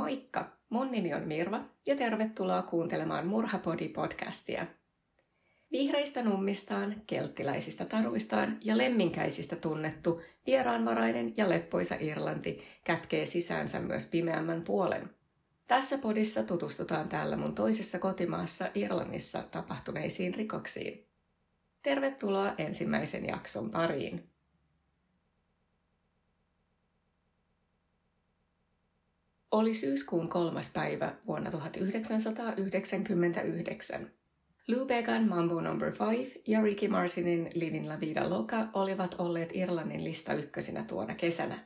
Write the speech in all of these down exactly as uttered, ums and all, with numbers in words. Moikka! Mun nimi on Mirva ja tervetuloa kuuntelemaan Murhapodi-podcastia. Vihreistä nummistaan, kelttiläisistä taruistaan ja lemminkäisistä tunnettu, vieraanvarainen ja leppoisa Irlanti kätkee sisäänsä myös pimeämmän puolen. Tässä podissa tutustutaan täällä mun toisessa kotimaassa Irlannissa tapahtuneisiin rikoksiin. Tervetuloa ensimmäisen jakson pariin! Oli syyskuun kolmas päivä vuonna tuhatyhdeksänsataayhdeksänkymmentäyhdeksän. Lou Began Mambo number viisi ja Ricky Marcinin Livin La Vida Loca olivat olleet Irlannin lista ykkösinä tuona kesänä.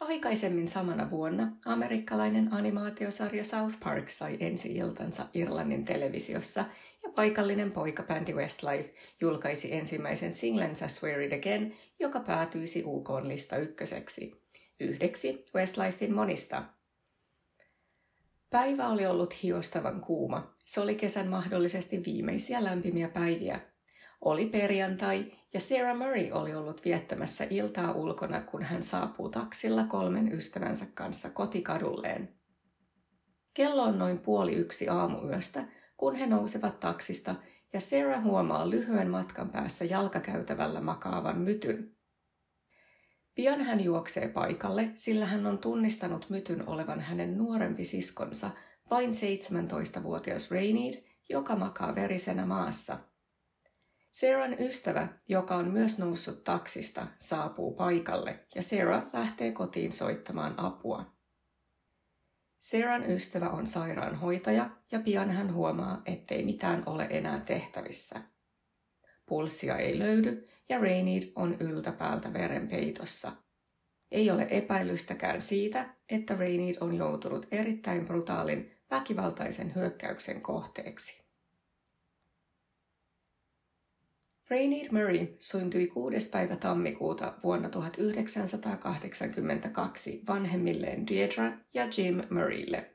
Aikaisemmin samana vuonna amerikkalainen animaatiosarja South Park sai ensi-iltansa Irlannin televisiossa ja paikallinen poikabändi Westlife julkaisi ensimmäisen singlensä Swear It Again, joka päätyisi U K:n lista ykköseksi. Yhdeksi Westlifein monista. Päivä oli ollut hiostavan kuuma. Se oli kesän mahdollisesti viimeisiä lämpimiä päiviä. Oli perjantai ja Sarah Murray oli ollut viettämässä iltaa ulkona, kun hän saapuu taksilla kolmen ystävänsä kanssa kotikadulleen. Kello on noin puoli yksi aamuyöstä, kun he nousevat taksista ja Sarah huomaa lyhyen matkan päässä jalkakäytävällä makaavan mytyn. Pian hän juoksee paikalle, sillä hän on tunnistanut mytyn olevan hänen nuorempi siskonsa, vain seitsemäntoistavuotias Rayneed, joka makaa verisenä maassa. Sarahn ystävä, joka on myös noussut taksista, saapuu paikalle ja Sarah lähtee kotiin soittamaan apua. Sarahn ystävä on sairaanhoitaja ja pian hän huomaa, ettei mitään ole enää tehtävissä. Pulssia ei löydy ja Rayneed on yltäpäältä verenpeitossa. Ei ole epäilystäkään siitä, että Rayneed on joutunut erittäin brutaalin, väkivaltaisen hyökkäyksen kohteeksi. Rayneed Murray syntyi kuudes päivä tammikuuta vuonna tuhatyhdeksänsataakahdeksankymmentäkaksi vanhemmilleen Deirdre ja Jim Murraylle.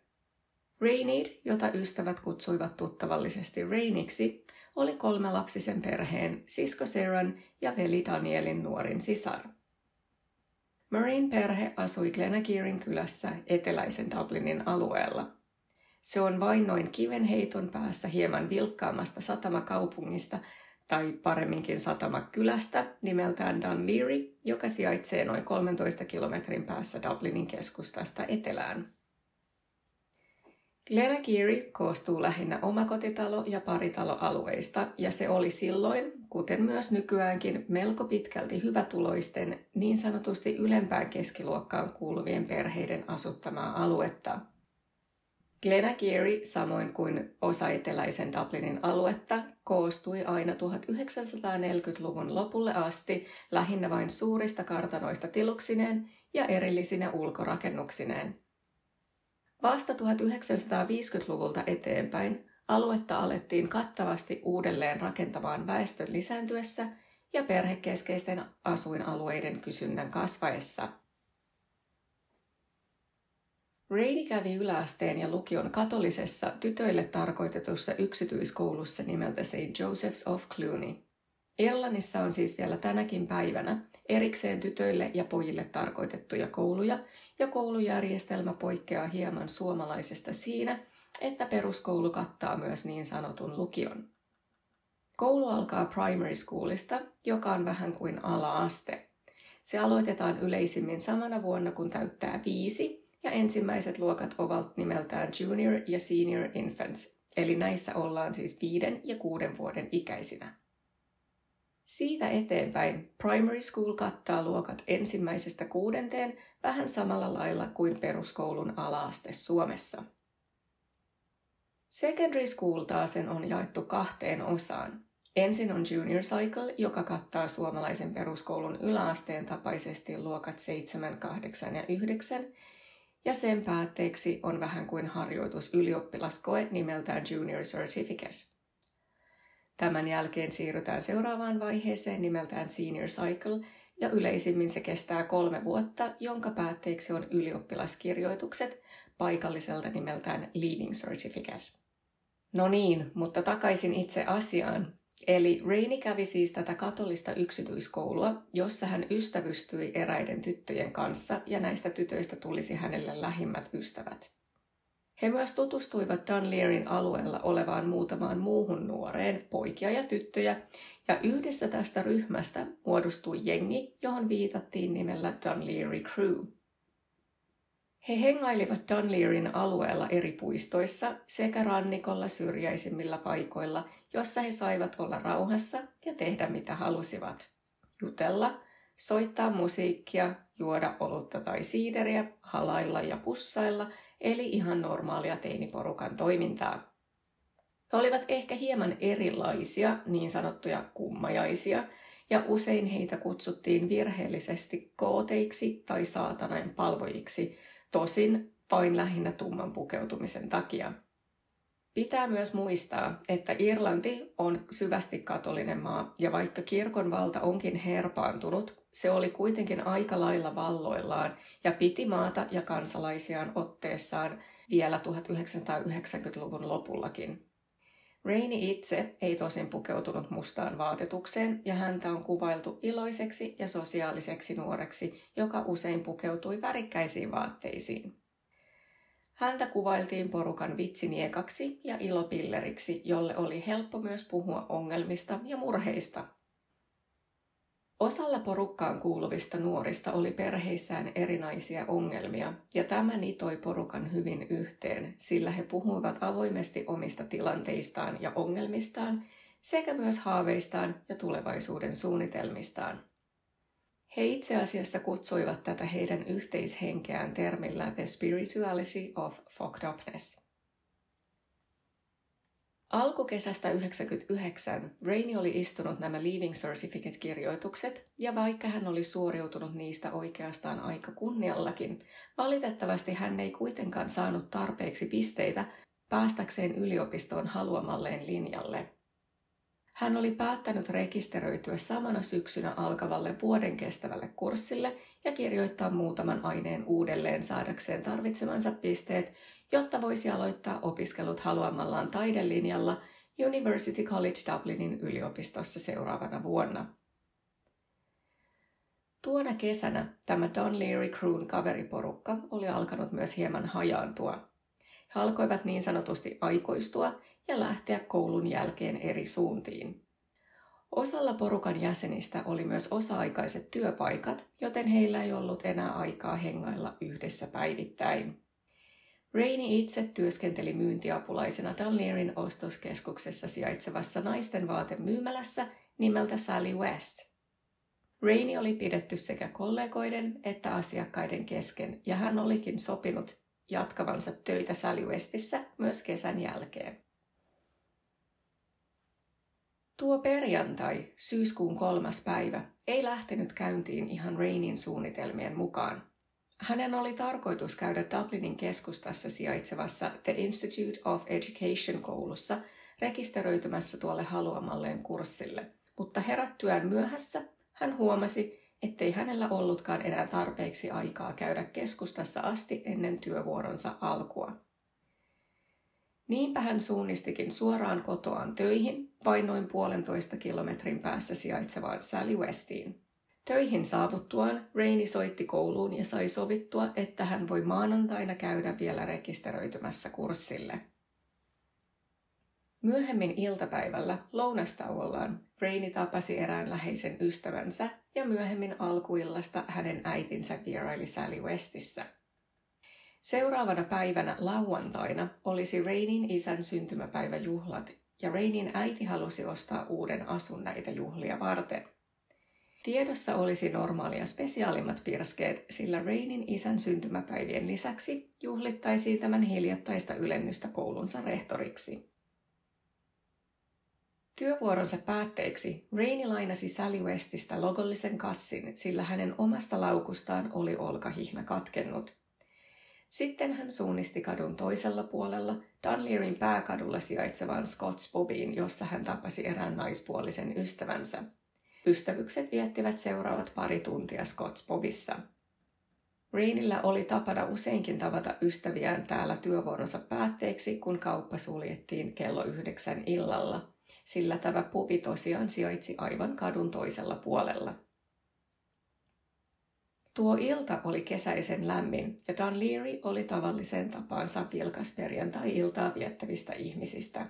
Rayneed, jota ystävät kutsuivat tuttavallisesti Rainiksi, oli kolmelapsisen perheen, sisko Sarahn ja veli Danielin nuorin sisar. Murrayn perhe asui Glenagearin kylässä eteläisen Dublinin alueella. Se on vain noin kivenheiton päässä hieman vilkkaammasta satamakaupungista tai paremminkin satamakylästä nimeltään Dunleary, joka sijaitsee noin kolmentoista kilometrin päässä Dublinin keskustasta etelään. Glenageary koostuu lähinnä omakotitalo- ja paritaloalueista, ja se oli silloin, kuten myös nykyäänkin, melko pitkälti hyvätuloisten, niin sanotusti ylempään keskiluokkaan kuuluvien perheiden asuttamaa aluetta. Glenageary, samoin kuin osa eteläisen Dublinin aluetta, koostui aina tuhatyhdeksänsataaneljäkymmentäluvun lopulle asti lähinnä vain suurista kartanoista tiluksineen ja erillisinä ulkorakennuksineen. Vasta tuhatyhdeksänsataaviisikymmentäluvulta eteenpäin aluetta alettiin kattavasti uudelleen rakentamaan väestön lisääntyessä ja perhekeskeisten asuinalueiden kysynnän kasvaessa. Rainey kävi yläasteen ja lukion katolisessa tytöille tarkoitetussa yksityiskoulussa nimeltä Saint Joseph's of Cluny. Irlannissa on siis vielä tänäkin päivänä erikseen tytöille ja pojille tarkoitettuja kouluja, ja koulujärjestelmä poikkeaa hieman suomalaisesta siinä, että peruskoulu kattaa myös niin sanotun lukion. Koulu alkaa primary schoolista, joka on vähän kuin ala-aste. Se aloitetaan yleisimmin samana vuonna, kun täyttää viisi, ja ensimmäiset luokat ovat nimeltään junior ja senior infants, eli näissä ollaan siis viiden ja kuuden vuoden ikäisinä. Siitä eteenpäin primary school kattaa luokat ensimmäisestä kuudenteen vähän samalla lailla kuin peruskoulun ala-aste Suomessa. Secondary school taasen on jaettu kahteen osaan. Ensin on junior cycle, joka kattaa suomalaisen peruskoulun yläasteen tapaisesti luokat seitsemän, kahdeksan ja yhdeksän, ja sen päätteeksi on vähän kuin harjoitusylioppilaskoe nimeltään junior certificate. Tämän jälkeen siirrytään seuraavaan vaiheeseen nimeltään Senior Cycle, ja yleisimmin se kestää kolme vuotta, jonka päätteeksi on ylioppilaskirjoitukset, paikalliselta nimeltään Leaving Certificate. No niin, mutta takaisin itse asiaan. Eli Rainey kävi siis tätä katolista yksityiskoulua, jossa hän ystävystyi eräiden tyttöjen kanssa ja näistä tytöistä tulisi hänelle lähimmät ystävät. He myös tutustuivat Dunlearyn alueella olevaan muutamaan muuhun nuoreen, poikia ja tyttöjä, ja yhdessä tästä ryhmästä muodostui jengi, johon viitattiin nimellä Dunleary Crew. He hengailivat Dunlearyn alueella eri puistoissa sekä rannikolla syrjäisimmillä paikoilla, jossa he saivat olla rauhassa ja tehdä mitä halusivat. Jutella, soittaa musiikkia, juoda olutta tai siideriä, halailla ja pussailla, eli ihan normaalia teiniporukan toimintaa. He olivat ehkä hieman erilaisia, niin sanottuja kummajaisia, ja usein heitä kutsuttiin virheellisesti kooteiksi tai saatanain palvojiksi, tosin vain lähinnä tumman pukeutumisen takia. Pitää myös muistaa, että Irlanti on syvästi katolinen maa, ja vaikka kirkon valta onkin herpaantunut, se oli kuitenkin aika lailla valloillaan ja piti maata ja kansalaisiaan otteessaan vielä tuhatyhdeksänsataayhdeksänkymmentäluvun lopullakin. Rainey itse ei tosin pukeutunut mustaan vaatetukseen, ja häntä on kuvailtu iloiseksi ja sosiaaliseksi nuoreksi, joka usein pukeutui värikkäisiin vaatteisiin. Häntä kuvailtiin porukan vitsiniekaksi ja ilopilleriksi, jolle oli helppo myös puhua ongelmista ja murheista. Osalla porukkaan kuuluvista nuorista oli perheissään erinäisiä ongelmia, ja tämä nitoi porukan hyvin yhteen, sillä he puhuivat avoimesti omista tilanteistaan ja ongelmistaan, sekä myös haaveistaan ja tulevaisuuden suunnitelmistaan. He itse asiassa kutsuivat tätä heidän yhteishenkeään termillä The Spirituality of Fucked Upness. Alkukesästä yhdeksänkymmentäyhdeksän Rainey oli istunut nämä Leaving Certificate-kirjoitukset, ja vaikka hän oli suoriutunut niistä oikeastaan aika kunniallakin, valitettavasti hän ei kuitenkaan saanut tarpeeksi pisteitä päästäkseen yliopistoon haluamalleen linjalle. Hän oli päättänyt rekisteröityä samana syksynä alkavalle vuoden kestävälle kurssille ja kirjoittaa muutaman aineen uudelleen saadakseen tarvitsemansa pisteet, jotta voisi aloittaa opiskelut haluamallaan taidelinjalla University College Dublinin yliopistossa seuraavana vuonna. Tuona kesänä tämä Dunleary Crewn kaveriporukka oli alkanut myös hieman hajaantua. He alkoivat niin sanotusti aikoistua ja lähteä koulun jälkeen eri suuntiin. Osalla porukan jäsenistä oli myös osa-aikaiset työpaikat, joten heillä ei ollut enää aikaa hengailla yhdessä päivittäin. Rainey itse työskenteli myyntiapulaisena Dunlearyn ostoskeskuksessa sijaitsevassa naisten vaatemyymälässä nimeltä Sally West. Rainey oli pidetty sekä kollegoiden että asiakkaiden kesken, ja hän olikin sopinut jatkavansa töitä Sally Westissä myös kesän jälkeen. Tuo perjantai, syyskuun kolmas päivä, ei lähtenyt käyntiin ihan Raineyn suunnitelmien mukaan. Hänen oli tarkoitus käydä Dublinin keskustassa sijaitsevassa The Institute of Education koulussa rekisteröitymässä tuolle haluamalleen kurssille, mutta herättyään myöhässä hän huomasi, ettei hänellä ollutkaan enää tarpeeksi aikaa käydä keskustassa asti ennen työvuoronsa alkua. Niinpä hän suunnistikin suoraan kotoaan töihin, vain noin puolentoista kilometrin päässä sijaitsevaan Sally Westiin. Töihin saavuttuaan Rainey soitti kouluun ja sai sovittua, että hän voi maanantaina käydä vielä rekisteröitymässä kurssille. Myöhemmin iltapäivällä lounastauollaan Rainey tapasi erään läheisen ystävänsä ja myöhemmin alkuillasta hänen äitinsä vieraili Sally Westissä. Seuraavana päivänä lauantaina olisi Raineyn isän syntymäpäiväjuhlat, ja Raineyn äiti halusi ostaa uuden asun näitä juhlia varten. Tiedossa olisi normaalia spesiaalimmat pirskeet, sillä Raineyn isän syntymäpäivien lisäksi juhlittaisiin tämän hiljattaista ylennystä koulunsa rehtoriksi. Työvuoronsa päätteeksi Rainey lainasi Sally Westistä logollisen kassin, sillä hänen omasta laukustaan oli olkahihna katkennut. Sitten hän suunnisti kadun toisella puolella Dunlearyn pääkadulla sijaitsevaan Scott's Bobiin, jossa hän tapasi erään naispuolisen ystävänsä. Ystävykset viettivät seuraavat pari tuntia Scott's Bobissa. Raineyllä oli tapana useinkin tavata ystäviään täällä työvuoronsa päätteeksi, kun kauppa suljettiin kello yhdeksän illalla. sillä tämä pubi tosiaan sijaitsi aivan kadun toisella puolella. Tuo ilta oli kesäisen lämmin, ja Don Leary oli tavalliseen tapaansa vilkas perjantai-iltaa viettävistä ihmisistä.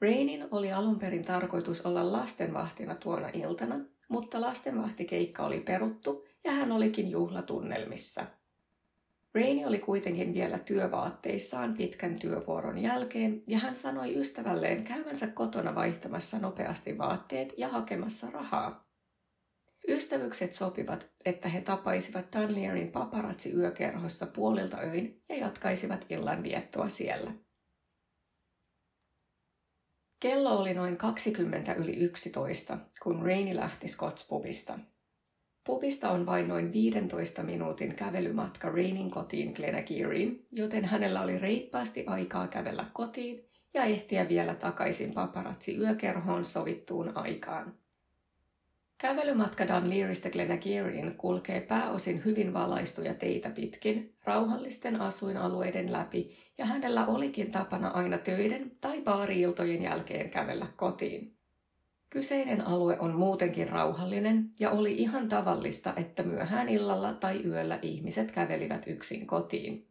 Rainin oli alun perin tarkoitus olla lastenvahtina tuona iltana, mutta lastenvahtikeikka oli peruttu ja hän olikin juhlatunnelmissa. Raini oli kuitenkin vielä työvaatteissaan pitkän työvuoron jälkeen, ja hän sanoi ystävälleen käyvänsä kotona vaihtamassa nopeasti vaatteet ja hakemassa rahaa. Ystävykset sopivat, että he tapaisivat Don Learyn paparazzi-yökerhossa puolilta öin ja jatkaisivat illan viettoa siellä. Kello oli noin kaksikymmentä yli yksitoista, kun Raini lähti Scott's pubista. Pubista on vain noin viidentoista minuutin kävelymatka Rainin kotiin Glenageariin, joten hänellä oli reippaasti aikaa kävellä kotiin ja ehtiä vielä takaisin paparazzi-yökerhoon sovittuun aikaan. Kävelymatka Don Learystä Glenageariin kulkee pääosin hyvin valaistuja teitä pitkin, rauhallisten asuinalueiden läpi, ja hänellä olikin tapana aina töiden tai baari-iltojen jälkeen kävellä kotiin. Kyseinen alue on muutenkin rauhallinen, ja oli ihan tavallista, että myöhään illalla tai yöllä ihmiset kävelivät yksin kotiin.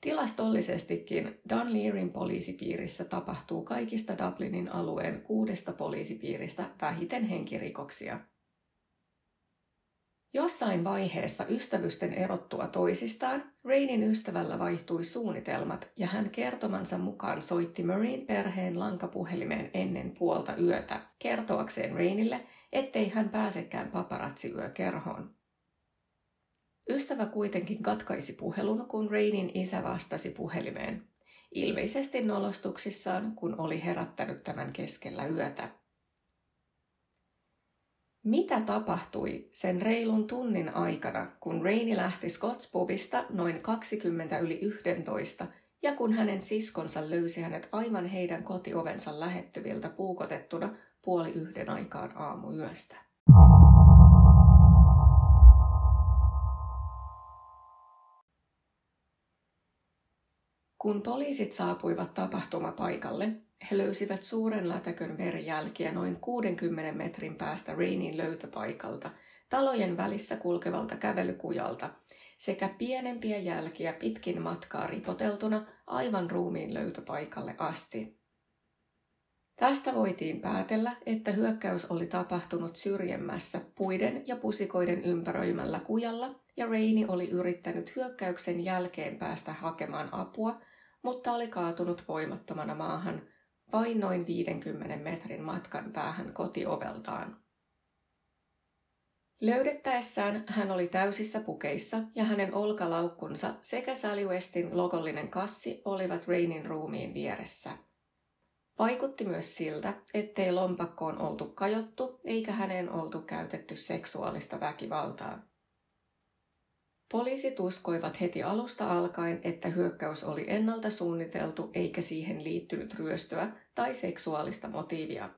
Tilastollisestikin Don Learyn poliisipiirissä tapahtuu kaikista Dublinin alueen kuudesta poliisipiiristä vähiten henkirikoksia. Jossain vaiheessa ystävysten erottua toisistaan, Rainin ystävällä vaihtui suunnitelmat ja hän kertomansa mukaan soitti Murrayn perheen lankapuhelimeen ennen puolta yötä, kertoakseen Rainille, ettei hän pääsekään paparazzi-yökerhoon. Ystävä kuitenkin katkaisi puhelun, kun Rainin isä vastasi puhelimeen, ilmeisesti nolostuksissaan, kun oli herättänyt tämän keskellä yötä. Mitä tapahtui sen reilun tunnin aikana, kun Raini lähti Scott's pubista noin kaksikymmentä yli yksitoista ja kun hänen siskonsa löysi hänet aivan heidän kotiovensa lähettyviltä puukotettuna puoli yhden aikaan aamuyöstä? Kun poliisit saapuivat tapahtumapaikalle, he löysivät suuren lätäkön verijälkiä noin kuudenkymmenen metrin päästä Rainin löytöpaikalta, talojen välissä kulkevalta kävelykujalta, sekä pienempiä jälkiä pitkin matkaa ripoteltuna aivan ruumiin löytöpaikalle asti. Tästä voitiin päätellä, että hyökkäys oli tapahtunut syrjemmässä puiden ja pusikoiden ympäröimällä kujalla, ja Raini oli yrittänyt hyökkäyksen jälkeen päästä hakemaan apua, mutta oli kaatunut voimattomana maahan vain noin viidenkymmenen metrin matkan päähän kotioveltaan. Löydettäessään hän oli täysissä pukeissa ja hänen olkalaukkunsa sekä Sally Westin logollinen kassi olivat Rainin ruumiin vieressä. Vaikutti myös siltä, ettei lompakkoon oltu kajottu eikä häneen oltu käytetty seksuaalista väkivaltaa. Poliisit uskoivat heti alusta alkaen, että hyökkäys oli ennalta suunniteltu eikä siihen liittynyt ryöstöä tai seksuaalista motiivia.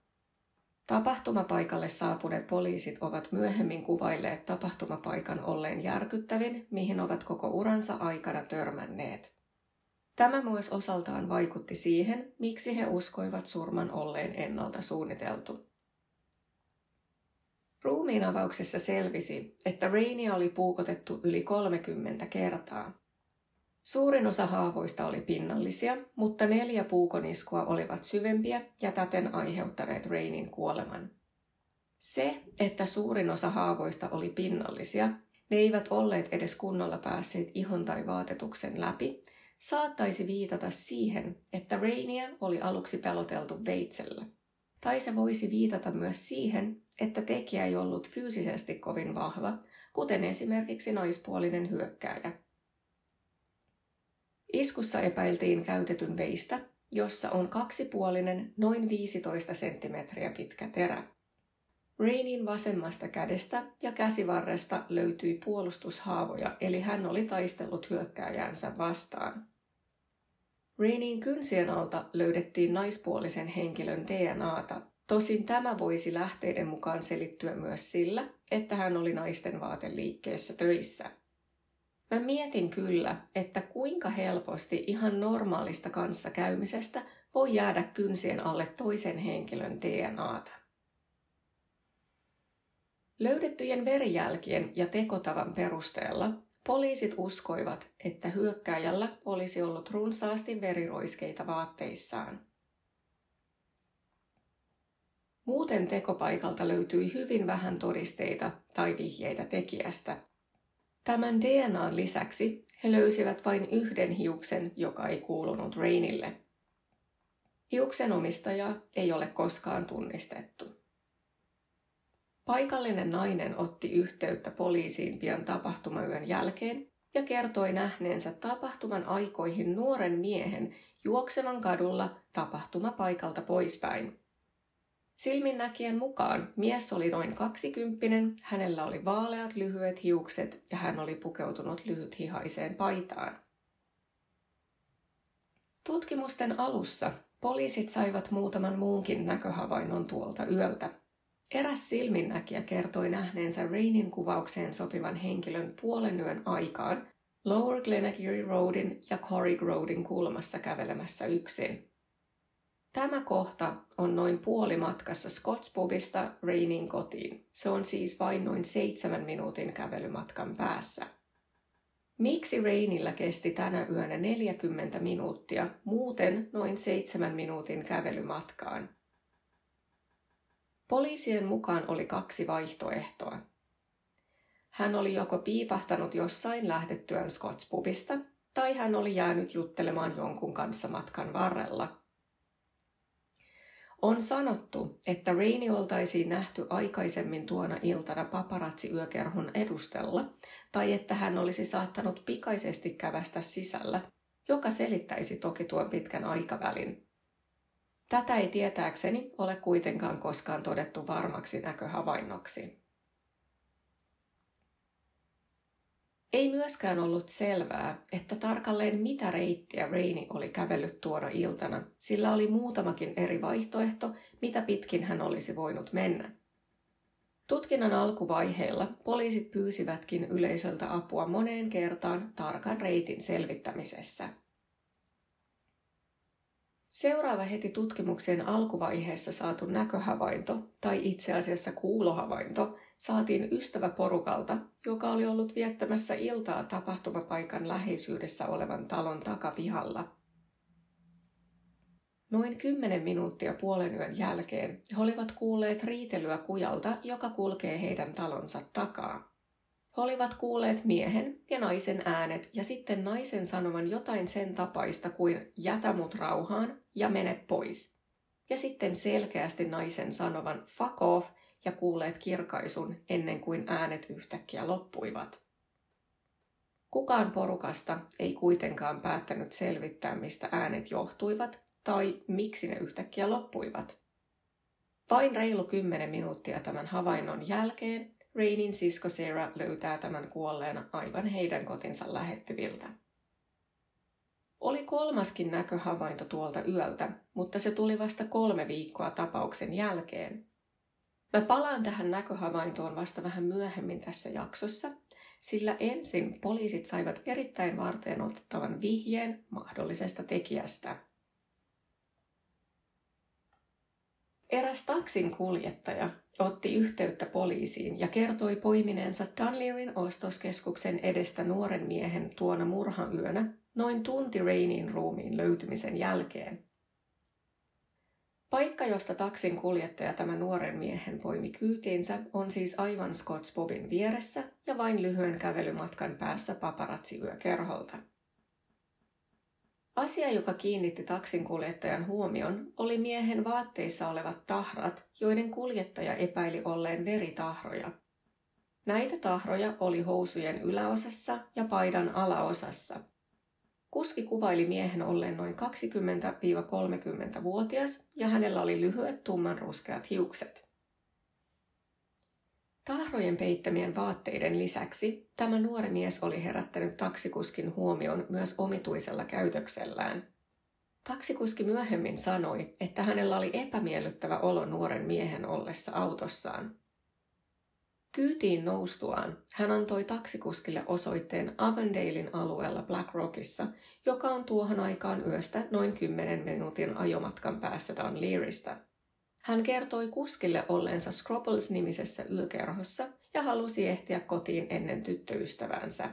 Tapahtumapaikalle saapuneet poliisit ovat myöhemmin kuvailleet tapahtumapaikan olleen järkyttävin, mihin ovat koko uransa aikana törmänneet. Tämä myös osaltaan vaikutti siihen, miksi he uskoivat surman olleen ennalta suunniteltu. Ruumiinavauksessa selvisi, että Rainia oli puukotettu yli kolmekymmentä kertaa. Suurin osa haavoista oli pinnallisia, mutta neljä puukoniskua olivat syvempiä ja täten aiheuttaneet Rainin kuoleman. Se, että suurin osa haavoista oli pinnallisia, ne eivät olleet edes kunnolla päässeet ihon tai vaatetuksen läpi, saattaisi viitata siihen, että Rainia oli aluksi peloteltu veitsellä. Tai se voisi viitata myös siihen, että tekijä ei ollut fyysisesti kovin vahva, kuten esimerkiksi naispuolinen hyökkääjä. Iskussa epäiltiin käytetyn veistä, jossa on kaksipuolinen, noin viisitoista senttimetriä pitkä terä. Rainin vasemmasta kädestä ja käsivarresta löytyi puolustushaavoja, eli hän oli taistellut hyökkääjäänsä vastaan. Rainin kynsien alta löydettiin naispuolisen henkilön D N A:ta, tosin tämä voisi lähteiden mukaan selittyä myös sillä, että hän oli naisten vaateliikkeessä töissä. Mä mietin kyllä, että kuinka helposti ihan normaalista kanssakäymisestä voi jäädä kynsien alle toisen henkilön D N A:ta. Löydettyjen verijälkien ja tekotavan perusteella poliisit uskoivat, että hyökkääjällä olisi ollut runsaasti veriroiskeita vaatteissaan. Muuten tekopaikalta löytyi hyvin vähän todisteita tai vihjeitä tekijästä. Tämän D N A:n lisäksi he löysivät vain yhden hiuksen, joka ei kuulunut Rainille. Hiuksen omistajaa ei ole koskaan tunnistettu. Paikallinen nainen otti yhteyttä poliisiin pian tapahtumayön jälkeen ja kertoi nähneensä tapahtuman aikoihin nuoren miehen juoksevan kadulla tapahtumapaikalta poispäin. Silminnäkijän mukaan mies oli noin kaksikymppinen, hänellä oli vaaleat lyhyet hiukset ja hän oli pukeutunut lyhythihaiseen paitaan. Tutkimusten alussa poliisit saivat muutaman muunkin näköhavainnon tuolta yöltä. Eräs silminnäkijä kertoi nähneensä Rainin kuvaukseen sopivan henkilön puolen yön aikaan Lower Glenageary Roadin ja Corrig Roadin kulmassa kävelemässä yksin. Tämä kohta on noin puoli matkassa Scottspubista Rainin kotiin. Se on siis vain noin seitsemän minuutin kävelymatkan päässä. Miksi Rainilla kesti tänä yönä neljäkymmentä minuuttia muuten noin seitsemän minuutin kävelymatkaan? Poliisien mukaan oli kaksi vaihtoehtoa. Hän oli joko piipahtanut jossain lähdettyään Scottspubista, tai hän oli jäänyt juttelemaan jonkun kanssa matkan varrella. On sanottu, että Raini oltaisiin nähty aikaisemmin tuona iltana paparatsi-yökerhon edustalla, tai että hän olisi saattanut pikaisesti kävästä sisällä, joka selittäisi toki tuon pitkän aikavälin. Tätä ei tietääkseni ole kuitenkaan koskaan todettu varmaksi näköhavainnoksi. Ei myöskään ollut selvää, että tarkalleen mitä reittiä Raini oli kävellyt tuona iltana, sillä oli muutamakin eri vaihtoehto, mitä pitkin hän olisi voinut mennä. Tutkinnan alkuvaiheilla poliisit pyysivätkin yleisöltä apua moneen kertaan tarkan reitin selvittämisessä. Seuraava heti tutkimuksien alkuvaiheessa saatu näköhavainto, tai itse asiassa kuulohavainto, saatiin ystäväporukalta, joka oli ollut viettämässä iltaa tapahtumapaikan läheisyydessä olevan talon takapihalla. Noin kymmenen minuuttia puolen yön jälkeen he olivat kuulleet riitelyä kujalta, joka kulkee heidän talonsa takaa. He olivat kuulleet miehen ja naisen äänet ja sitten naisen sanovan jotain sen tapaista kuin jätä mut rauhaan ja mene pois. Ja sitten selkeästi naisen sanovan fuck off ja kuulleet kirkaisun ennen kuin äänet yhtäkkiä loppuivat. Kukaan porukasta ei kuitenkaan päättänyt selvittää, mistä äänet johtuivat tai miksi ne yhtäkkiä loppuivat. Vain reilu kymmenen minuuttia tämän havainnon jälkeen Rainin sisko Sarah löytää tämän kuolleena aivan heidän kotinsa lähettyviltä. Oli kolmaskin näköhavainto tuolta yöltä, mutta se tuli vasta kolme viikkoa tapauksen jälkeen. Mä palaan tähän näköhavaintoon vasta vähän myöhemmin tässä jaksossa, sillä ensin poliisit saivat erittäin varteenotettavan vihjeen mahdollisesta tekijästä. Eräs taksin kuljettaja otti yhteyttä poliisiin ja kertoi poimineensa Dunlearyn ostoskeskuksen edestä nuoren miehen tuona murhayönä noin tunti Rainin ruumiin löytymisen jälkeen. Paikka, josta taksin kuljettaja tämä nuoren miehen poimi kyytiinsä, on siis aivan Scottspubin vieressä ja vain lyhyen kävelymatkan päässä paparatsi-yökerholta. Asia, joka kiinnitti taksinkuljettajan huomion, oli miehen vaatteissa olevat tahrat, joiden kuljettaja epäili olleen veritahroja. Näitä tahroja oli housujen yläosassa ja paidan alaosassa. Kuski kuvaili miehen olleen noin kaksikymmentä–kolmekymmentävuotias ja hänellä oli lyhyet tummanruskeat hiukset. Tahrojen peittämien vaatteiden lisäksi tämä nuori mies oli herättänyt taksikuskin huomion myös omituisella käytöksellään. Taksikuski myöhemmin sanoi, että hänellä oli epämiellyttävä olo nuoren miehen ollessa autossaan. Kyytiin noustuaan hän antoi taksikuskille osoitteen Avondalen alueella Black Rockissa, joka on tuohon aikaan yöstä noin kymmenen minuutin ajomatkan päässä Dunlearystä. Hän kertoi kuskille olleensa Scrobbles-nimisessä yökerhossa ja halusi ehtiä kotiin ennen tyttöystävänsä.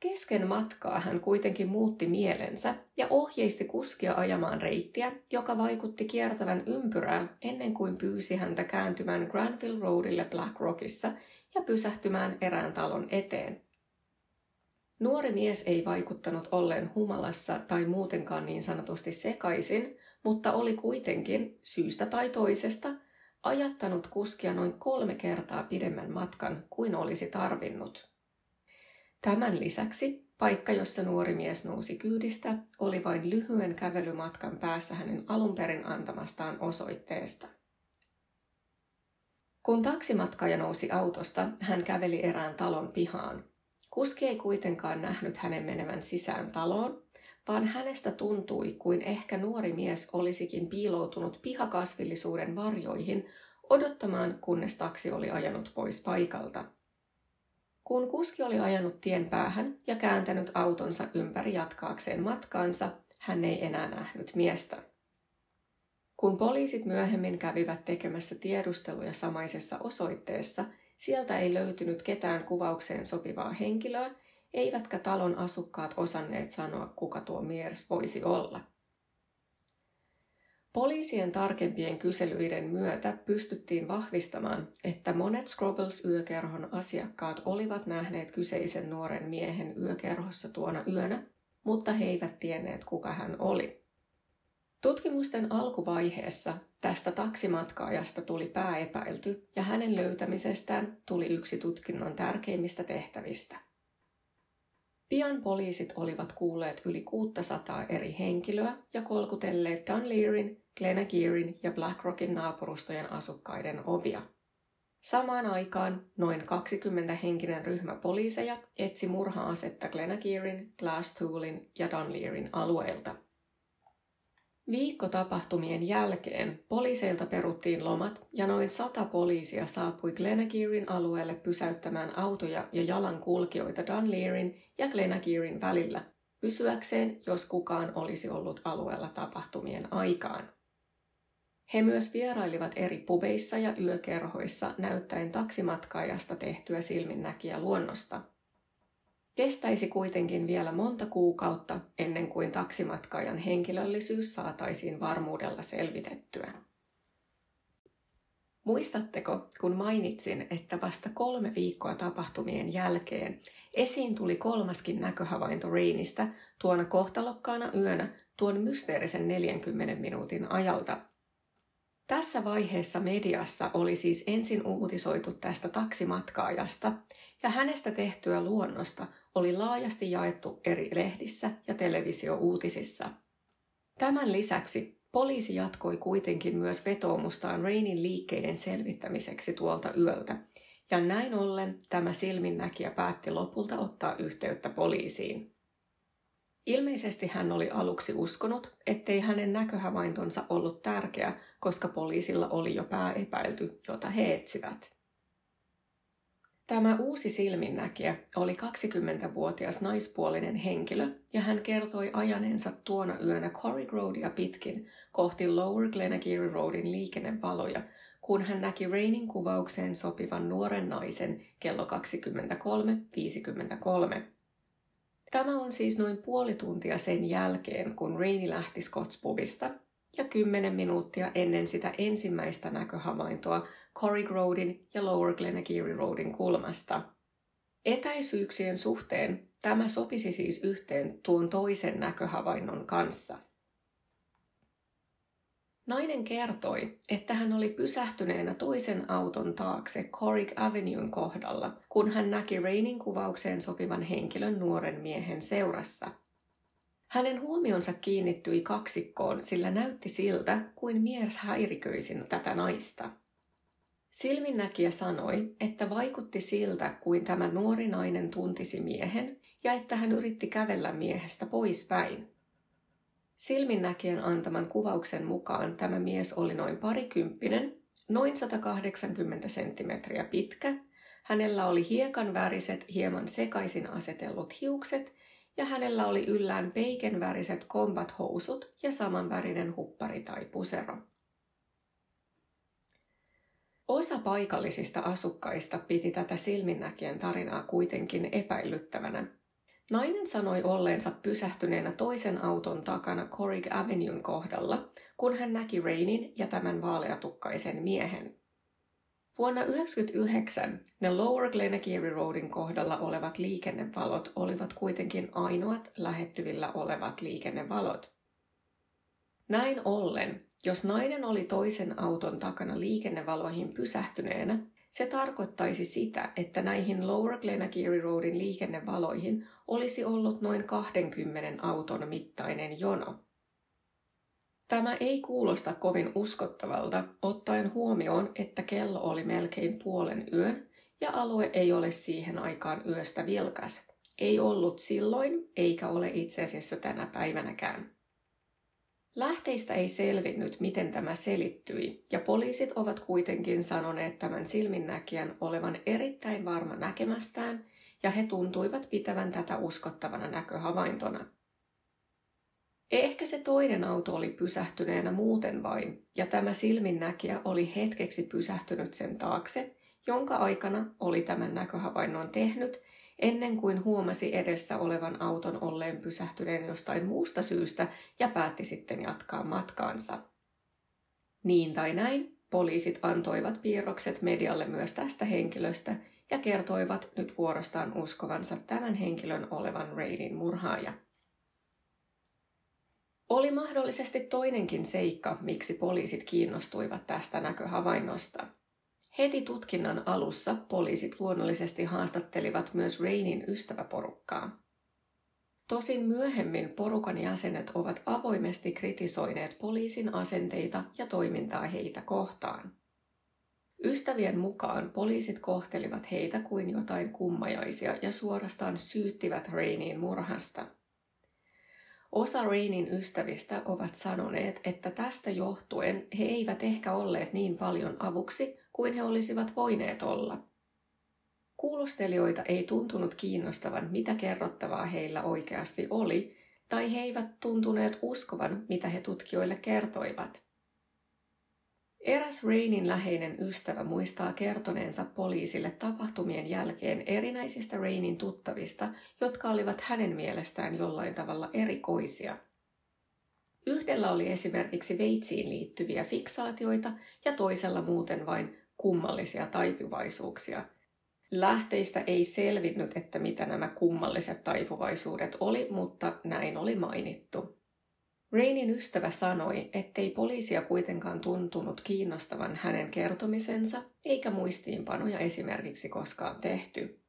Kesken matkaa hän kuitenkin muutti mielensä ja ohjeisti kuskia ajamaan reittiä, joka vaikutti kiertävän ympyrää ennen kuin pyysi häntä kääntymään Granville Roadille Black Rockissa ja pysähtymään erään talon eteen. Nuori mies ei vaikuttanut olleen humalassa tai muutenkaan niin sanotusti sekaisin, mutta oli kuitenkin, syystä tai toisesta, ajattanut kuskia noin kolme kertaa pidemmän matkan kuin olisi tarvinnut. Tämän lisäksi paikka, jossa nuori mies nousi kyydistä, oli vain lyhyen kävelymatkan päässä hänen alunperin antamastaan osoitteesta. Kun taksimatkaaja nousi autosta, hän käveli erään talon pihaan. Kuski ei kuitenkaan nähnyt hänen menevän sisään taloon, vaan hänestä tuntui kuin ehkä nuori mies olisikin piiloutunut pihakasvillisuuden varjoihin odottamaan, kunnes taksi oli ajanut pois paikalta. Kun kuski oli ajanut tien päähän ja kääntänyt autonsa ympäri jatkaakseen matkaansa, hän ei enää nähnyt miestä. Kun poliisit myöhemmin kävivät tekemässä tiedusteluja samaisessa osoitteessa, sieltä ei löytynyt ketään kuvaukseen sopivaa henkilöä, eivätkä talon asukkaat osanneet sanoa, kuka tuo mies voisi olla. Poliisien tarkempien kyselyiden myötä pystyttiin vahvistamaan, että monet Scrobbles-yökerhon asiakkaat olivat nähneet kyseisen nuoren miehen yökerhossa tuona yönä, mutta he eivät tienneet, kuka hän oli. Tutkimusten alkuvaiheessa tästä taksimatkaajasta tuli pääepäilty ja hänen löytämisestään tuli yksi tutkinnon tärkeimmistä tehtävistä. Pian poliisit olivat kuulleet yli kuusisataa eri henkilöä ja kolkutelleet Dunlearyn, Glenagearin ja Blackrockin naapurustojen asukkaiden ovia. Samaan aikaan noin kaksikymmentähenkinen ryhmä poliiseja etsi murha-asetta Glenagearin, Glass-Toolin ja Dunlearyn alueelta. Viikkotapahtumien jälkeen poliiseilta peruttiin lomat ja noin sata poliisia saapui Glenagearin alueelle pysäyttämään autoja ja jalankulkijoita Dunlearyn ja Glenagearin välillä, kysyäkseen, jos kukaan olisi ollut alueella tapahtumien aikaan. He myös vierailivat eri pubeissa ja yökerhoissa näyttäen taksimatkaajasta tehtyä silminnäkijä luonnosta. Kestäisi kuitenkin vielä monta kuukautta ennen kuin taksimatkaajan henkilöllisyys saataisiin varmuudella selvitettyä. Muistatteko, kun mainitsin, että vasta kolme viikkoa tapahtumien jälkeen esiin tuli kolmaskin näköhavainto Rainistä tuona kohtalokkaana yönä tuon mysteerisen neljänkymmenen minuutin ajalta? Tässä vaiheessa mediassa oli siis ensin uutisoitu tästä taksimatkaajasta ja hänestä tehtyä luonnosta oli laajasti jaettu eri lehdissä ja televisiouutisissa. Tämän lisäksi poliisi jatkoi kuitenkin myös vetoomustaan Rainin liikkeiden selvittämiseksi tuolta yöltä, ja näin ollen tämä silminnäkijä päätti lopulta ottaa yhteyttä poliisiin. Ilmeisesti hän oli aluksi uskonut, ettei hänen näköhavaintonsa ollut tärkeä, koska poliisilla oli jo pääepäilty, jota he etsivät. Tämä uusi silminnäkijä oli kaksikymmentävuotias naispuolinen henkilö ja hän kertoi ajaneensa tuona yönä Corrie Roadia pitkin kohti Lower Glenageary Roadin liikennevaloja, kun hän näki Rainin kuvaukseen sopivan nuoren naisen kello kaksikymmentäkolme viisikymmentäkolme. Tämä on siis noin puoli tuntia sen jälkeen, kun Raini lähti Scottspubista ja kymmenen minuuttia ennen sitä ensimmäistä näköhavaintoa Corrie Roadin ja Lower Glenageary Roadin kulmasta. Etäisyyksien suhteen tämä sopisi siis yhteen tuon toisen näköhavainnon kanssa. Nainen kertoi, että hän oli pysähtyneenä toisen auton taakse Corrie Avenuen kohdalla, kun hän näki Rainin kuvaukseen sopivan henkilön nuoren miehen seurassa. Hänen huomionsa kiinnittyi kaksikkoon, sillä näytti siltä, kuin mies häiriköisin tätä naista. Silminnäkijä sanoi, että vaikutti siltä, kuin tämä nuori nainen tuntisi miehen ja että hän yritti kävellä miehestä poispäin. Silminnäkijän antaman kuvauksen mukaan tämä mies oli noin parikymppinen, noin sata kahdeksankymmentä senttimetriä pitkä. Hänellä oli hiekanväriset, hieman sekaisin asetellut hiukset ja hänellä oli yllään peikenväriset combat-housut ja samanvärinen huppari tai pusero. Osa paikallisista asukkaista piti tätä silminnäkijän tarinaa kuitenkin epäilyttävänä. Nainen sanoi olleensa pysähtyneenä toisen auton takana Corrig Avenuen kohdalla, kun hän näki Rainin ja tämän vaaleatukkaisen miehen. Vuonna yhdeksänkymmentäyhdeksän ne Lower Glenageary Roadin kohdalla olevat liikennevalot olivat kuitenkin ainoat lähettyvillä olevat liikennevalot. Näin ollen, jos nainen oli toisen auton takana liikennevaloihin pysähtyneenä, se tarkoittaisi sitä, että näihin Lower Glenageary Roadin liikennevaloihin olisi ollut noin kaksikymmentä auton mittainen jono. Tämä ei kuulosta kovin uskottavalta, ottaen huomioon, että kello oli melkein puolen yön ja alue ei ole siihen aikaan yöstä vilkas. Ei ollut silloin, eikä ole itse asiassa tänä päivänäkään. Lähteistä ei selvinnyt, miten tämä selittyi, ja poliisit ovat kuitenkin sanoneet tämän silminnäkijän olevan erittäin varma näkemästään, ja he tuntuivat pitävän tätä uskottavana näköhavaintona. Ehkä se toinen auto oli pysähtyneenä muuten vain, ja tämä silminnäkijä oli hetkeksi pysähtynyt sen taakse, jonka aikana oli tämän näköhavainnon tehnyt, ennen kuin huomasi edessä olevan auton olleen pysähtyneen jostain muusta syystä ja päätti sitten jatkaa matkaansa. Niin tai näin, poliisit antoivat piirrokset medialle myös tästä henkilöstä ja kertoivat nyt vuorostaan uskovansa tämän henkilön olevan Rainin murhaaja. Oli mahdollisesti toinenkin seikka, miksi poliisit kiinnostuivat tästä näköhavainnosta. Heti tutkinnan alussa poliisit luonnollisesti haastattelivat myös Rainin ystäväporukkaa. Tosin myöhemmin porukan jäsenet ovat avoimesti kritisoineet poliisin asenteita ja toimintaa heitä kohtaan. Ystävien mukaan poliisit kohtelivat heitä kuin jotain kummajaisia ja suorastaan syyttivät Rainin murhasta. Osa Rainin ystävistä ovat sanoneet, että tästä johtuen he eivät ehkä olleet niin paljon avuksi kuin he olisivat voineet olla. Kuulostelijoita ei tuntunut kiinnostavan, mitä kerrottavaa heillä oikeasti oli, tai he eivät tuntuneet uskovan, mitä he tutkijoille kertoivat. Eräs Rainin läheinen ystävä muistaa kertoneensa poliisille tapahtumien jälkeen erinäisistä Rainin tuttavista, jotka olivat hänen mielestään jollain tavalla erikoisia. Yhdellä oli esimerkiksi veitsiin liittyviä fiksaatioita ja toisella muuten vain kummallisia taipuvaisuuksia. Lähteistä ei selvinnyt, että mitä nämä kummalliset taipuvaisuudet oli, mutta näin oli mainittu. Rainin ystävä sanoi, ettei poliisia kuitenkaan tuntunut kiinnostavan hänen kertomisensa, eikä muistiinpanoja esimerkiksi koskaan tehty.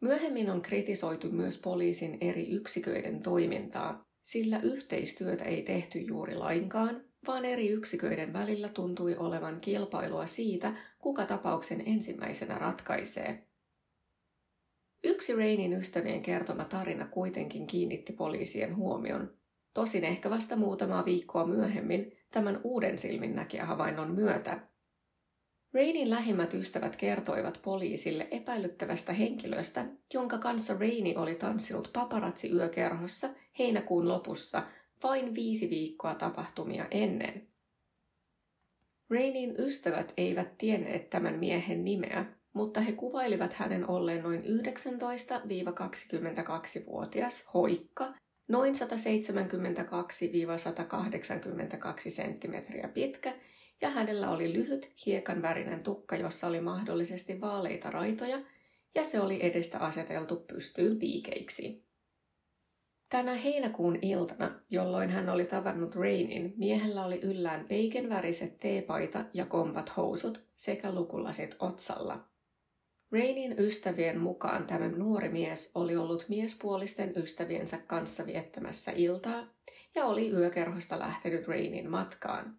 Myöhemmin on kritisoitu myös poliisin eri yksiköiden toimintaa, sillä yhteistyötä ei tehty juuri lainkaan, vaan eri yksiköiden välillä tuntui olevan kilpailua siitä, kuka tapauksen ensimmäisenä ratkaisee. Yksi Rainin ystävien kertoma tarina kuitenkin kiinnitti poliisien huomion, tosin ehkä vasta muutamaa viikkoa myöhemmin tämän uuden silminnäkijähavainnon myötä. Rainin lähimmät ystävät kertoivat poliisille epäilyttävästä henkilöstä, jonka kanssa Raini oli tanssinut paparazzi-yökerhossa heinäkuun lopussa vain viisi viikkoa tapahtumia ennen. Rainin ystävät eivät tienneet tämän miehen nimeä, mutta he kuvailivat hänen olleen noin yhdeksäntoista–kaksikymmentäkaksivuotias hoikka, noin sata seitsemänkymmentäkaksi–sata kahdeksankymmentäkaksi senttimetriä pitkä, ja hänellä oli lyhyt, hiekanvärinen tukka, jossa oli mahdollisesti vaaleita raitoja, ja se oli edestä aseteltu pystyyn piikeiksi. Tänä heinäkuun iltana, jolloin hän oli tavannut Rainin, miehellä oli yllään peikenväriset teepaita ja combat-housut sekä lukulasit otsalla. Rainin ystävien mukaan tämä nuori mies oli ollut miespuolisten ystäviensä kanssa viettämässä iltaa ja oli yökerhosta lähtenyt Rainin matkaan.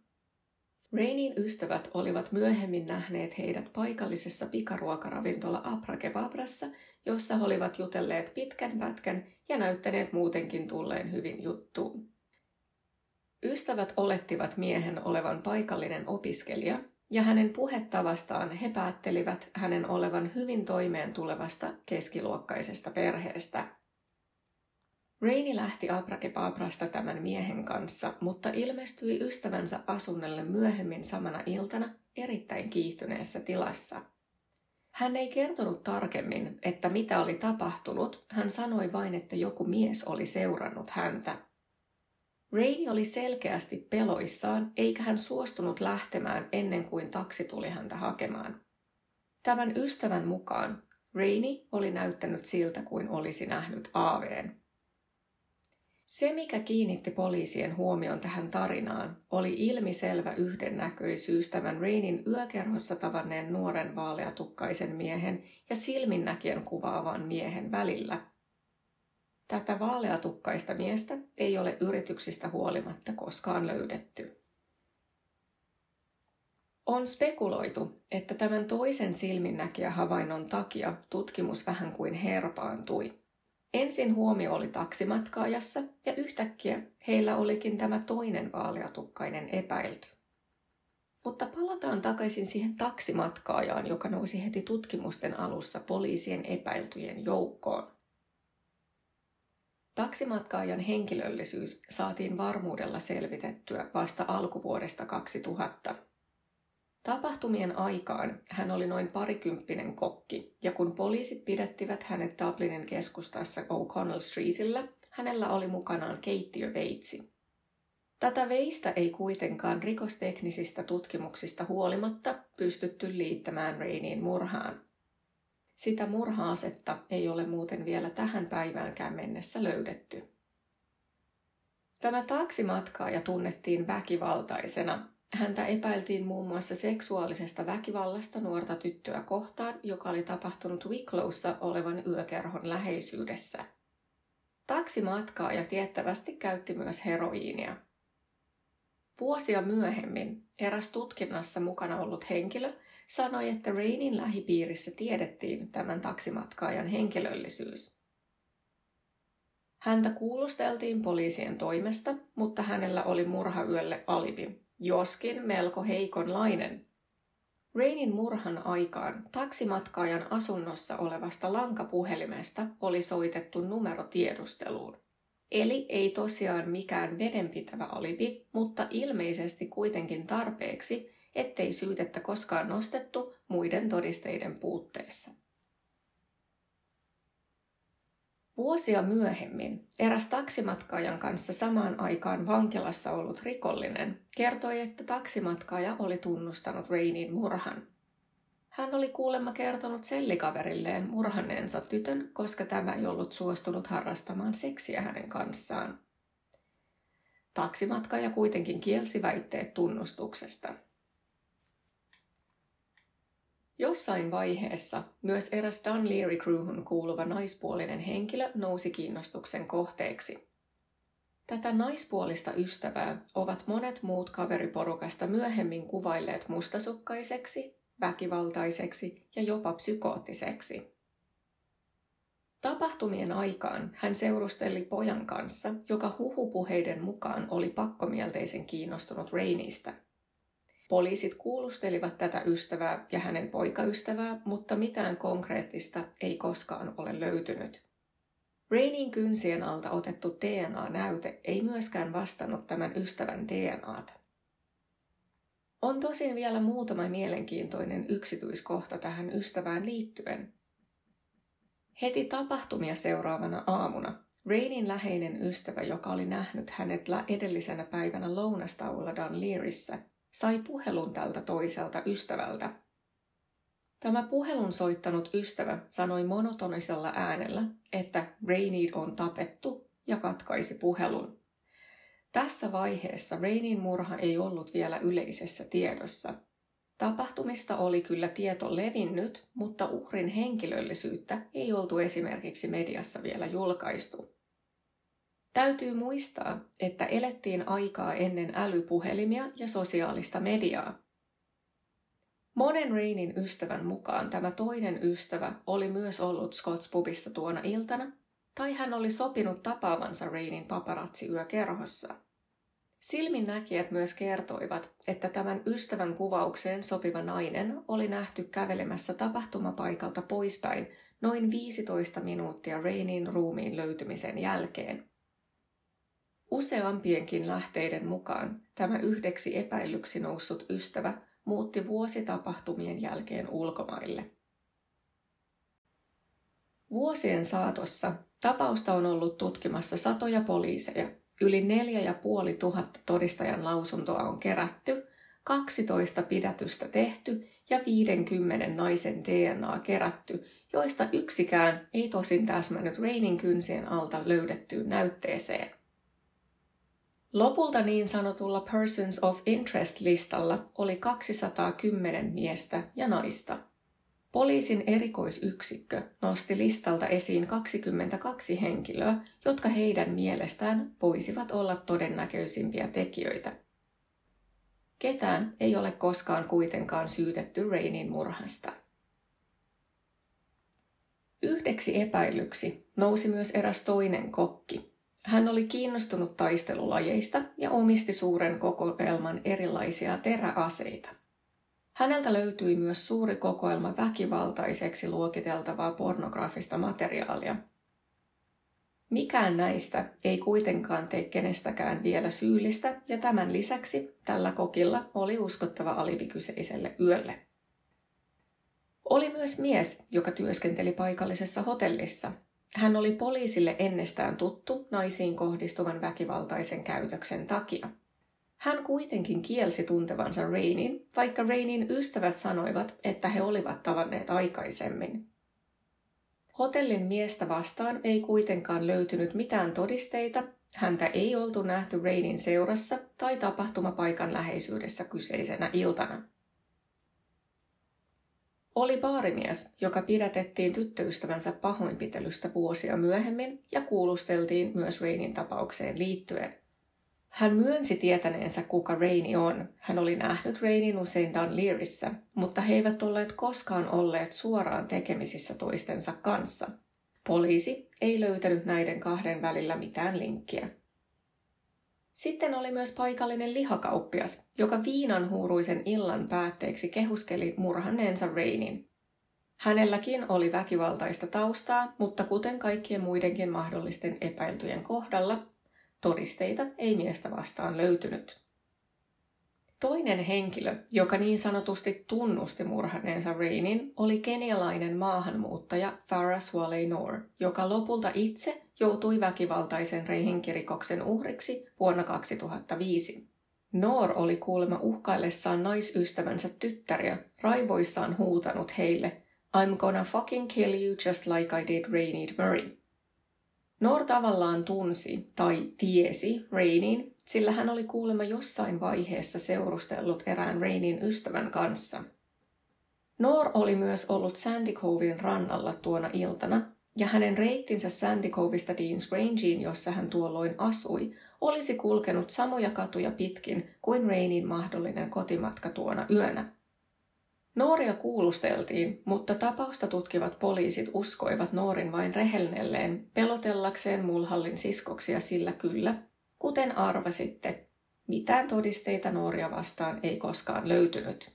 Rainin ystävät olivat myöhemmin nähneet heidät paikallisessa pikaruokaravintola Abra Kebabrassa, jossa he olivat jutelleet pitkän pätkän ja näyttäneet muutenkin tulleen hyvin juttuun. Ystävät olettivat miehen olevan paikallinen opiskelija, ja hänen puhetavastaan he päättelivät hänen olevan hyvin toimeentulevasta keskiluokkaisesta perheestä. Rainey lähti Abrakepabrasta tämän miehen kanssa, mutta ilmestyi ystävänsä asunnolle myöhemmin samana iltana erittäin kiihtyneessä tilassa. Hän ei kertonut tarkemmin, että mitä oli tapahtunut, hän sanoi vain, että joku mies oli seurannut häntä. Rainey oli selkeästi peloissaan, eikä hän suostunut lähtemään ennen kuin taksi tuli häntä hakemaan. Tämän ystävän mukaan Rainey oli näyttänyt siltä kuin olisi nähnyt aaveen. Se, mikä kiinnitti poliisien huomion tähän tarinaan, oli ilmiselvä yhdennäköisyys tämän Rainin yökerhossa tavanneen nuoren vaaleatukkaisen miehen ja silminnäkijän kuvaavan miehen välillä. Tätä vaaleatukkaista miestä ei ole yrityksistä huolimatta koskaan löydetty. On spekuloitu, että tämän toisen silminnäkijähavainnon takia tutkimus vähän kuin herpaantui. Ensin huomio oli taksimatkaajassa ja yhtäkkiä heillä olikin tämä toinen vaaleatukkainen epäilty. Mutta palataan takaisin siihen taksimatkaajaan, joka nousi heti tutkimusten alussa poliisien epäiltyjen joukkoon. Taksimatkaajan henkilöllisyys saatiin varmuudella selvitettyä vasta alkuvuodesta kaksituhatta. Tapahtumien aikaan hän oli noin parikymppinen kokki, ja kun poliisit pidättivät hänet Dublinin keskustassa O'Connell Streetillä, hänellä oli mukanaan keittiöveitsi. Tätä veistä ei kuitenkaan rikosteknisistä tutkimuksista huolimatta pystytty liittämään Rainin murhaan. Sitä murha-asetta ei ole muuten vielä tähän päiväänkään mennessä löydetty. Tämä taksimatkaaja tunnettiin väkivaltaisena. Häntä epäiltiin muun muassa seksuaalisesta väkivallasta nuorta tyttöä kohtaan, joka oli tapahtunut Wicklowssa olevan yökerhon läheisyydessä. Taksimatkaaja tiettävästi käytti myös heroiinia. Vuosia myöhemmin eräs tutkinnassa mukana ollut henkilö sanoi, että Rainin lähipiirissä tiedettiin tämän taksimatkaajan henkilöllisyys. Häntä kuulusteltiin poliisien toimesta, mutta hänellä oli murhayölle alibi, joskin melko heikonlainen. Rainin murhan aikaan taksimatkaajan asunnossa olevasta lankapuhelimesta oli soitettu numerotiedusteluun. Eli ei tosiaan mikään vedenpitävä alibi, mutta ilmeisesti kuitenkin tarpeeksi, ettei syytettä koskaan nostettu muiden todisteiden puutteessa. Vuosia myöhemmin eräs taksimatkaajan kanssa samaan aikaan vankilassa ollut rikollinen kertoi, että taksimatkaaja oli tunnustanut Rainin murhan. Hän oli kuulemma kertonut sellikaverilleen murhanneensa tytön, koska tämä ei ollut suostunut harrastamaan seksiä hänen kanssaan. Taksimatkaaja kuitenkin kielsi väitteet tunnustuksesta. Jossain vaiheessa myös eräs Dunleary Crewhun kuuluva naispuolinen henkilö nousi kiinnostuksen kohteeksi. Tätä naispuolista ystävää ovat monet muut kaveriporukasta myöhemmin kuvailleet mustasukkaiseksi, väkivaltaiseksi ja jopa psykoottiseksi. Tapahtumien aikaan hän seurusteli pojan kanssa, joka huhupuheiden mukaan oli pakkomielteisen kiinnostunut Raineystä. Poliisit kuulustelivat tätä ystävää ja hänen poikaystävää, mutta mitään konkreettista ei koskaan ole löytynyt. Rainin kynsien alta otettu D N A-näyte ei myöskään vastannut tämän ystävän D N A:ta. On tosin vielä muutama mielenkiintoinen yksityiskohta tähän ystävään liittyen. Heti tapahtumia seuraavana aamuna Rainin läheinen ystävä, joka oli nähnyt hänet edellisenä päivänä lounastauolla Dunlearyssä, sai puhelun tältä toiselta ystävältä. Tämä puhelun soittanut ystävä sanoi monotonisella äänellä, että Rainey on tapettu, ja katkaisi puhelun. Tässä vaiheessa Rainin murha ei ollut vielä yleisessä tiedossa. Tapahtumista oli kyllä tieto levinnyt, mutta uhrin henkilöllisyyttä ei oltu esimerkiksi mediassa vielä julkaistu. Täytyy muistaa, että elettiin aikaa ennen älypuhelimia ja sosiaalista mediaa. Monen Rainin ystävän mukaan tämä toinen ystävä oli myös ollut Scottspubissa tuona iltana, tai hän oli sopinut tapaavansa Rainin paparazziyökerhossa. Silminnäkijät myös kertoivat, että tämän ystävän kuvaukseen sopiva nainen oli nähty kävelemässä tapahtumapaikalta poistain noin viisitoista minuuttia Rainin ruumiin löytymisen jälkeen. Useampienkin lähteiden mukaan tämä yhdeksi epäillyksi noussut ystävä muutti vuositapahtumien jälkeen ulkomaille. Vuosien saatossa tapausta on ollut tutkimassa satoja poliiseja, yli neljä ja puoli tuhatta todistajan lausuntoa on kerätty, kaksitoista pidätystä tehty ja viidenkymmenen naisen D N A kerätty, joista yksikään ei tosin täsmännyt Rainin kynsien alta löydettyyn näytteeseen. Lopulta niin sanotulla Persons of Interest-listalla oli kaksisataakymmenen miestä ja naista. Poliisin erikoisyksikkö nosti listalta esiin kaksikymmentäkaksi henkilöä, jotka heidän mielestään voisivat olla todennäköisimpiä tekijöitä. Ketään ei ole koskaan kuitenkaan syytetty Rainin murhasta. Yhdeksi epäillyksi nousi myös eräs toinen kokki. Hän oli kiinnostunut taistelulajeista ja omisti suuren kokoelman erilaisia teräaseita. Häneltä löytyi myös suuri kokoelma väkivaltaiseksi luokiteltavaa pornografista materiaalia. Mikään näistä ei kuitenkaan tee kenestäkään vielä syyllistä, ja tämän lisäksi tällä kokilla oli uskottava alibi kyseiselle yölle. Oli myös mies, joka työskenteli paikallisessa hotellissa. Hän oli poliisille ennestään tuttu naisiin kohdistuvan väkivaltaisen käytöksen takia. Hän kuitenkin kielsi tuntevansa Rainin, vaikka Rainin ystävät sanoivat, että he olivat tavanneet aikaisemmin. Hotellin miestä vastaan ei kuitenkaan löytynyt mitään todisteita, häntä ei oltu nähty Rainin seurassa tai tapahtumapaikan läheisyydessä kyseisenä iltana. Oli baarimies, joka pidätettiin tyttöystävänsä pahoinpitelystä vuosia myöhemmin ja kuulusteltiin myös Rainin tapaukseen liittyen. Hän myönsi tietäneensä, kuka Raini on. Hän oli nähnyt Rainin usein Dunlearyssä, mutta he eivät olleet koskaan olleet suoraan tekemisissä toistensa kanssa. Poliisi ei löytänyt näiden kahden välillä mitään linkkiä. Sitten oli myös paikallinen lihakauppias, joka viinanhuuruisen illan päätteeksi kehuskeli murhanneensa Rainin. Hänelläkin oli väkivaltaista taustaa, mutta kuten kaikkien muidenkin mahdollisten epäiltyjen kohdalla, todisteita ei miestä vastaan löytynyt. Toinen henkilö, joka niin sanotusti tunnusti murhanneensa Rainin, oli kenialainen maahanmuuttaja Farah Swaley-Noor, joka lopulta itse joutui väkivaltaisen henkirikoksen uhriksi vuonna kaksituhattaviisi. Noor oli kuulemma uhkaillessaan naisystävänsä tyttäriä raivoissaan huutanut heille "I'm gonna fucking kill you just like I did Rainy Murray". Noor tavallaan tunsi tai tiesi Rainin, sillä hän oli kuulemma jossain vaiheessa seurustellut erään Rainin ystävän kanssa. Noor oli myös ollut Sandy Coven rannalla tuona iltana, ja hänen reittinsä Sandy Covesta Deans Rangeen, jossa hän tuolloin asui, olisi kulkenut samoja katuja pitkin kuin Rainin mahdollinen kotimatka tuona yönä. Nooria kuulusteltiin, mutta tapausta tutkivat poliisit uskoivat Noorin vain rehellnelleen pelotellakseen mulhallin siskoksia sillä kyllä, kuten arvasitte, mitään todisteita Nooria vastaan ei koskaan löytynyt.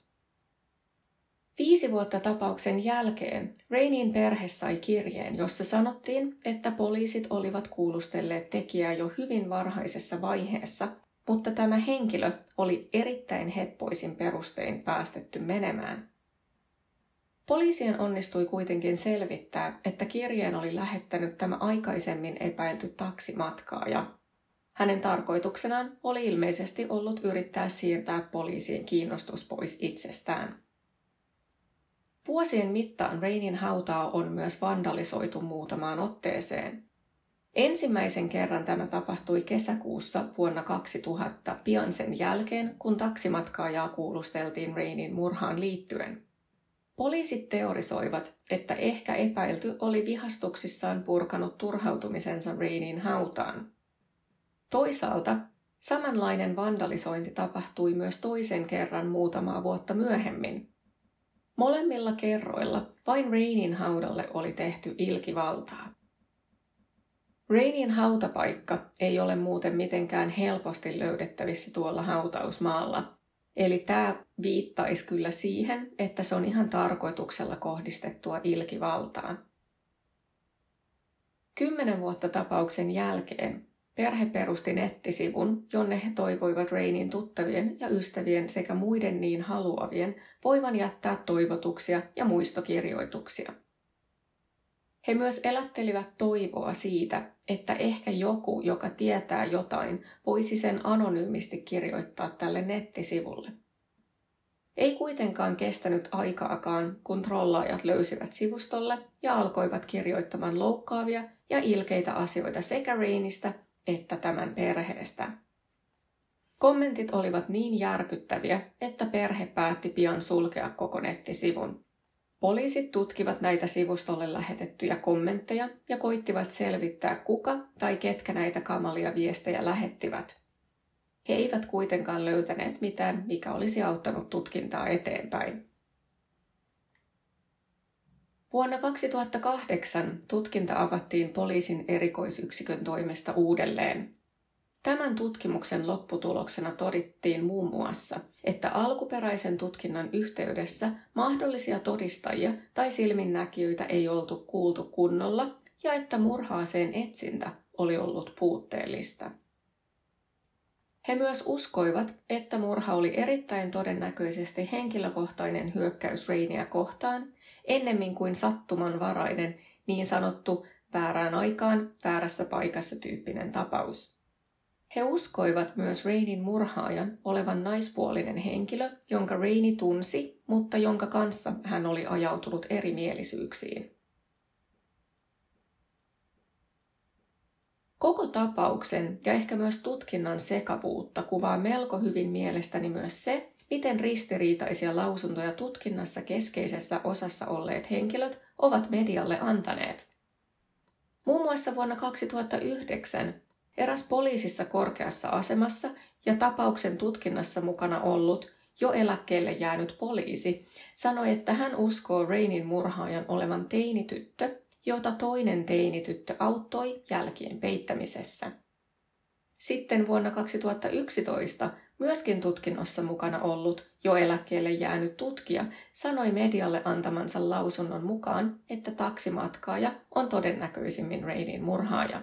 Viisi vuotta tapauksen jälkeen Rainin perhe sai kirjeen, jossa sanottiin, että poliisit olivat kuulustelleet tekijää jo hyvin varhaisessa vaiheessa, mutta tämä henkilö oli erittäin heppoisin perustein päästetty menemään. Poliisien onnistui kuitenkin selvittää, että kirjeen oli lähettänyt tämä aikaisemmin epäilty taksimatkaaja. Hänen tarkoituksenaan oli ilmeisesti ollut yrittää siirtää poliisien kiinnostus pois itsestään. Vuosien mittaan Rainin hautaa on myös vandalisoitu muutamaan otteeseen. Ensimmäisen kerran tämä tapahtui kesäkuussa vuonna kaksituhatta pian sen jälkeen, kun taksimatkaajaa kuulusteltiin Rainin murhaan liittyen. Poliisit teorisoivat, että ehkä epäilty oli vihastuksissaan purkanut turhautumisensa Rainin hautaan. Toisaalta samanlainen vandalisointi tapahtui myös toisen kerran muutamaa vuotta myöhemmin. Molemmilla kerroilla vain Rainin haudalle oli tehty ilkivaltaa. Rainin hautapaikka ei ole muuten mitenkään helposti löydettävissä tuolla hautausmaalla, eli tämä viittaisi kyllä siihen, että se on ihan tarkoituksella kohdistettua ilkivaltaa. Kymmenen vuotta tapauksen jälkeen perhe perusti nettisivun, jonne he toivoivat Rainin tuttavien ja ystävien sekä muiden niin haluavien voivan jättää toivotuksia ja muistokirjoituksia. He myös elättelivät toivoa siitä, että ehkä joku, joka tietää jotain, voisi sen anonyymisti kirjoittaa tälle nettisivulle. Ei kuitenkaan kestänyt aikaakaan, kun trollaajat löysivät sivustolle ja alkoivat kirjoittamaan loukkaavia ja ilkeitä asioita sekä Rainista että tämän perheestä. Kommentit olivat niin järkyttäviä, että perhe päätti pian sulkea koko nettisivun. Poliisit tutkivat näitä sivustolle lähetettyjä kommentteja ja koittivat selvittää, kuka tai ketkä näitä kamalia viestejä lähettivät. He eivät kuitenkaan löytäneet mitään, mikä olisi auttanut tutkintaa eteenpäin. Vuonna kaksituhattakahdeksan tutkinta avattiin poliisin erikoisyksikön toimesta uudelleen. Tämän tutkimuksen lopputuloksena todettiin muun muassa, että alkuperäisen tutkinnan yhteydessä mahdollisia todistajia tai silminnäkijöitä ei oltu kuultu kunnolla ja että murhaaseen etsintä oli ollut puutteellista. He myös uskoivat, että murha oli erittäin todennäköisesti henkilökohtainen hyökkäys Rainia kohtaan, ennemmin kuin sattumanvarainen, niin sanottu väärään aikaan, väärässä paikassa tyyppinen tapaus. He uskoivat myös Rainin murhaajan olevan naispuolinen henkilö, jonka Raini tunsi, mutta jonka kanssa hän oli ajautunut erimielisyyksiin. Koko tapauksen ja ehkä myös tutkinnan sekavuutta kuvaa melko hyvin mielestäni myös se, miten ristiriitaisia lausuntoja tutkinnassa keskeisessä osassa olleet henkilöt ovat medialle antaneet. Muun muassa vuonna kaksituhattayhdeksän eräs poliisissa korkeassa asemassa ja tapauksen tutkinnassa mukana ollut, jo eläkkeelle jäänyt poliisi, sanoi, että hän uskoo Rainin murhaajan olevan teinityttö, jota toinen teinityttö auttoi jälkien peittämisessä. Sitten vuonna kaksituhattayksitoista myöskin tutkinnossa mukana ollut, jo eläkkeelle jäänyt tutkija sanoi medialle antamansa lausunnon mukaan, että taksimatkaaja on todennäköisimmin Rainin murhaaja.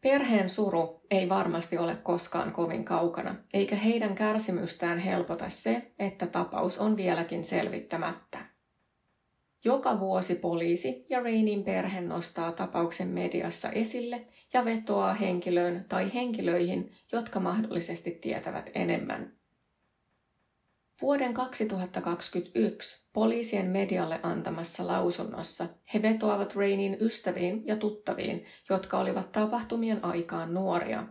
Perheen suru ei varmasti ole koskaan kovin kaukana, eikä heidän kärsimystään helpota se, että tapaus on vieläkin selvittämättä. Joka vuosi poliisi ja Rainin perhe nostaa tapauksen mediassa esille ja vetoaa henkilöön tai henkilöihin, jotka mahdollisesti tietävät enemmän. Vuoden kaksituhattakaksikymmentäyksi poliisien medialle antamassa lausunnossa he vetoavat Rainin ystäviin ja tuttaviin, jotka olivat tapahtumien aikaan nuoria.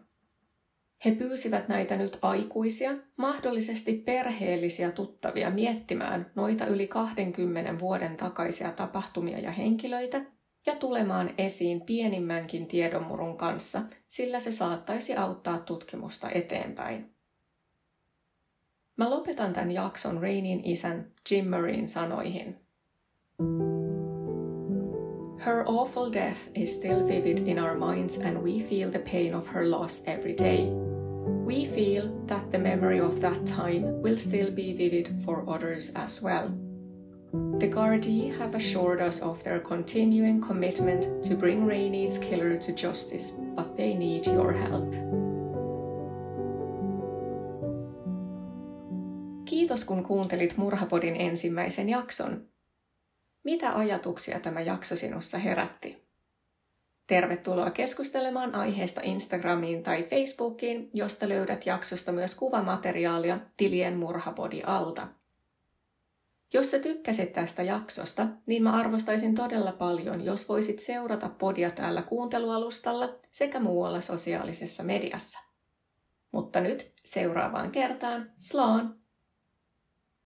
He pyysivät näitä nyt aikuisia, mahdollisesti perheellisiä tuttavia miettimään noita yli kahdenkymmenen vuoden takaisia tapahtumia ja henkilöitä ja tulemaan esiin pienimmänkin tiedonmurun kanssa, sillä se saattaisi auttaa tutkimusta eteenpäin. Mä lopetan tämän jakson Rainin isän Jim Murrayn sanoihin. Her awful death is still vivid in our minds and we feel the pain of her loss every day. We feel that the memory of that time will still be vivid for others as well. The Gardaí have assured us of their continuing commitment to bring Rainey's killer to justice, but they need your help. Kiitos kun kuuntelit Murhapodin ensimmäisen jakson. Mitä ajatuksia tämä jakso sinussa herätti? Tervetuloa keskustelemaan aiheesta Instagramiin tai Facebookiin, josta löydät jaksosta myös kuvamateriaalia tilien Murhapodi alta. Jos sä tykkäsit tästä jaksosta, niin mä arvostaisin todella paljon, jos voisit seurata podia täällä kuuntelualustalla sekä muualla sosiaalisessa mediassa. Mutta nyt seuraavaan kertaan, slaan!